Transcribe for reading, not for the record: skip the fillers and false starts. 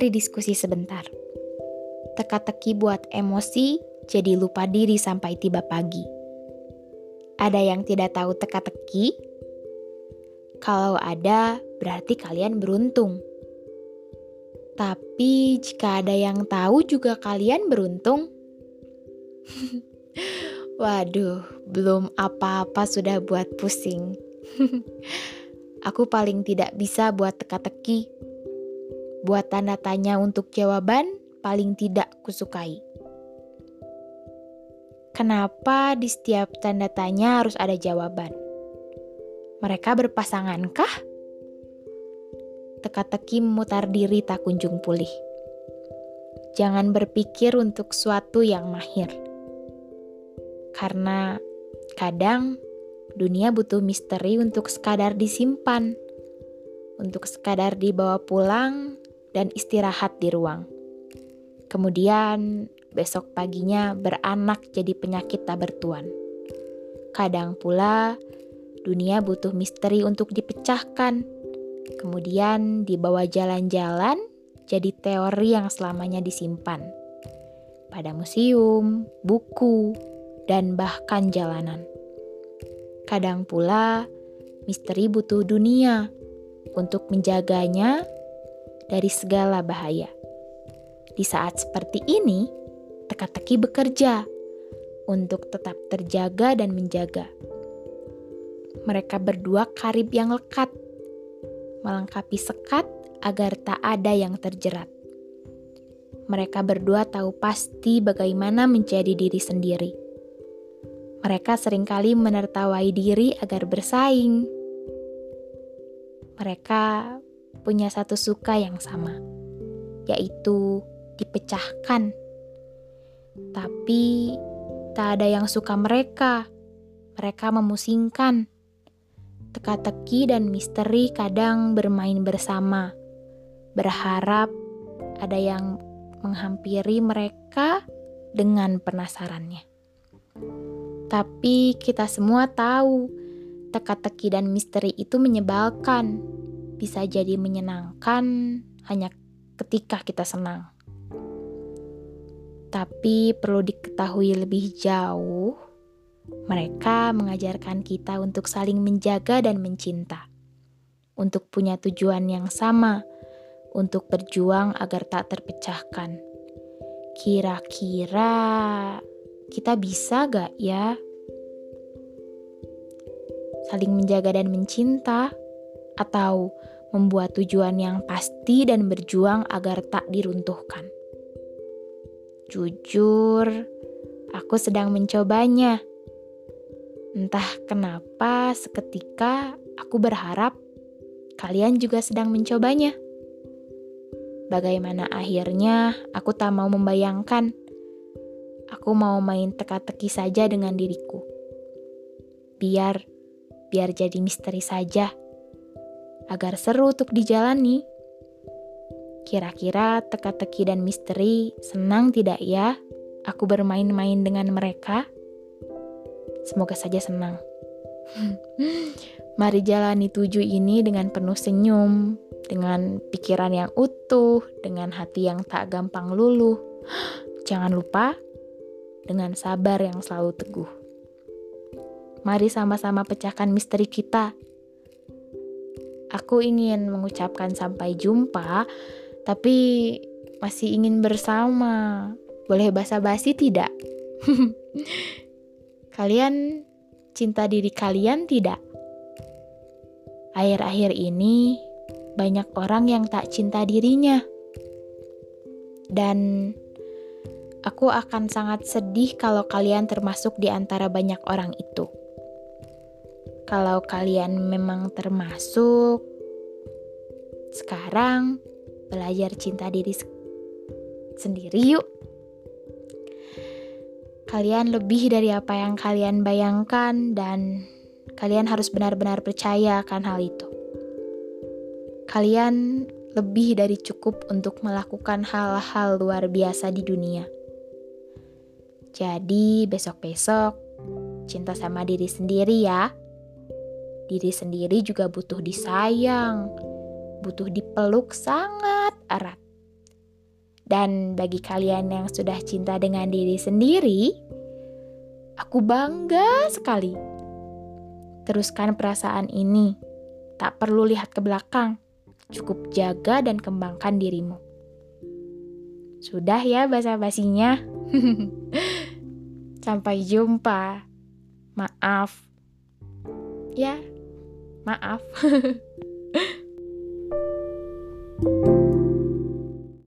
Mari diskusi sebentar. Teka-teki buat emosi jadi lupa diri sampai tiba pagi. Ada yang tidak tahu teka-teki? Kalau ada, berarti kalian beruntung. Tapi jika ada yang tahu juga kalian beruntung. Waduh, belum apa-apa sudah buat pusing. Aku paling tidak bisa buat teka-teki. Buat tanda tanya untuk jawaban paling tidak kusukai. Kenapa di setiap tanda tanya harus ada jawaban? Mereka berpasangankah? Teka-teki memutar diri tak kunjung pulih. Jangan berpikir untuk suatu yang mahir. Karena kadang dunia butuh misteri untuk sekadar disimpan, untuk sekadar dibawa pulang dan istirahat di ruang. Kemudian besok paginya beranak jadi penyakit tak bertuan. Kadang pula dunia butuh misteri untuk dipecahkan, kemudian dibawa jalan-jalan jadi teori yang selamanya disimpan pada museum, buku, dan bahkan jalanan. Kadang pula, misteri butuh dunia untuk menjaganya dari segala bahaya. Di saat seperti ini, teka-teki bekerja untuk tetap terjaga dan menjaga. Mereka berdua karib yang lekat, melengkapi sekat agar tak ada yang terjerat. Mereka berdua tahu pasti bagaimana menjadi diri sendiri. Mereka seringkali menertawai diri agar bersaing. Mereka punya satu suka yang sama, yaitu dipecahkan. Tapi tak ada yang suka mereka. Mereka memusingkan. Teka-teki dan misteri kadang bermain bersama, berharap ada yang menghampiri mereka dengan penasarannya. Tapi kita semua tahu, teka-teki dan misteri itu menyebalkan. Bisa jadi menyenangkan hanya ketika kita senang. Tapi perlu diketahui lebih jauh, mereka mengajarkan kita untuk saling menjaga dan mencinta. Untuk punya tujuan yang sama, untuk berjuang agar tak terpecahkan. Kira-kira kita bisa gak ya? Saling menjaga dan mencinta, atau membuat tujuan yang pasti dan berjuang agar tak diruntuhkan. Jujur, aku sedang mencobanya. Entah kenapa seketika aku berharap kalian juga sedang mencobanya. Bagaimana akhirnya, aku tak mau membayangkan. Aku mau main teka-teki saja dengan diriku. Biar jadi misteri saja. Agar seru untuk dijalani. Kira-kira teka-teki dan misteri senang tidak ya? Aku bermain-main dengan mereka. Semoga saja senang. Mari jalani 7 ini dengan penuh senyum, dengan pikiran yang utuh, dengan hati yang tak gampang luluh. Jangan lupa, dengan sabar yang selalu teguh. Mari sama-sama pecahkan misteri kita. Aku ingin mengucapkan sampai jumpa, tapi masih ingin bersama. Boleh basa-basi tidak? Kalian cinta diri kalian tidak? Akhir-akhir ini banyak orang yang tak cinta dirinya. Dan aku akan sangat sedih kalau kalian termasuk di antara banyak orang itu. Kalau kalian memang termasuk, sekarang belajar cinta diri sendiri yuk. Kalian lebih dari apa yang kalian bayangkan dan kalian harus benar-benar percaya akan hal itu. Kalian lebih dari cukup untuk melakukan hal-hal luar biasa di dunia. Jadi besok-besok cinta sama diri sendiri ya. Diri sendiri juga butuh disayang, butuh dipeluk sangat erat. Dan bagi kalian yang sudah cinta dengan diri sendiri, aku bangga sekali. Teruskan perasaan ini. Tak perlu lihat ke belakang. Cukup jaga dan kembangkan dirimu. Sudah ya basa-basinya. Sampai jumpa. Maaf. Ya, maaf.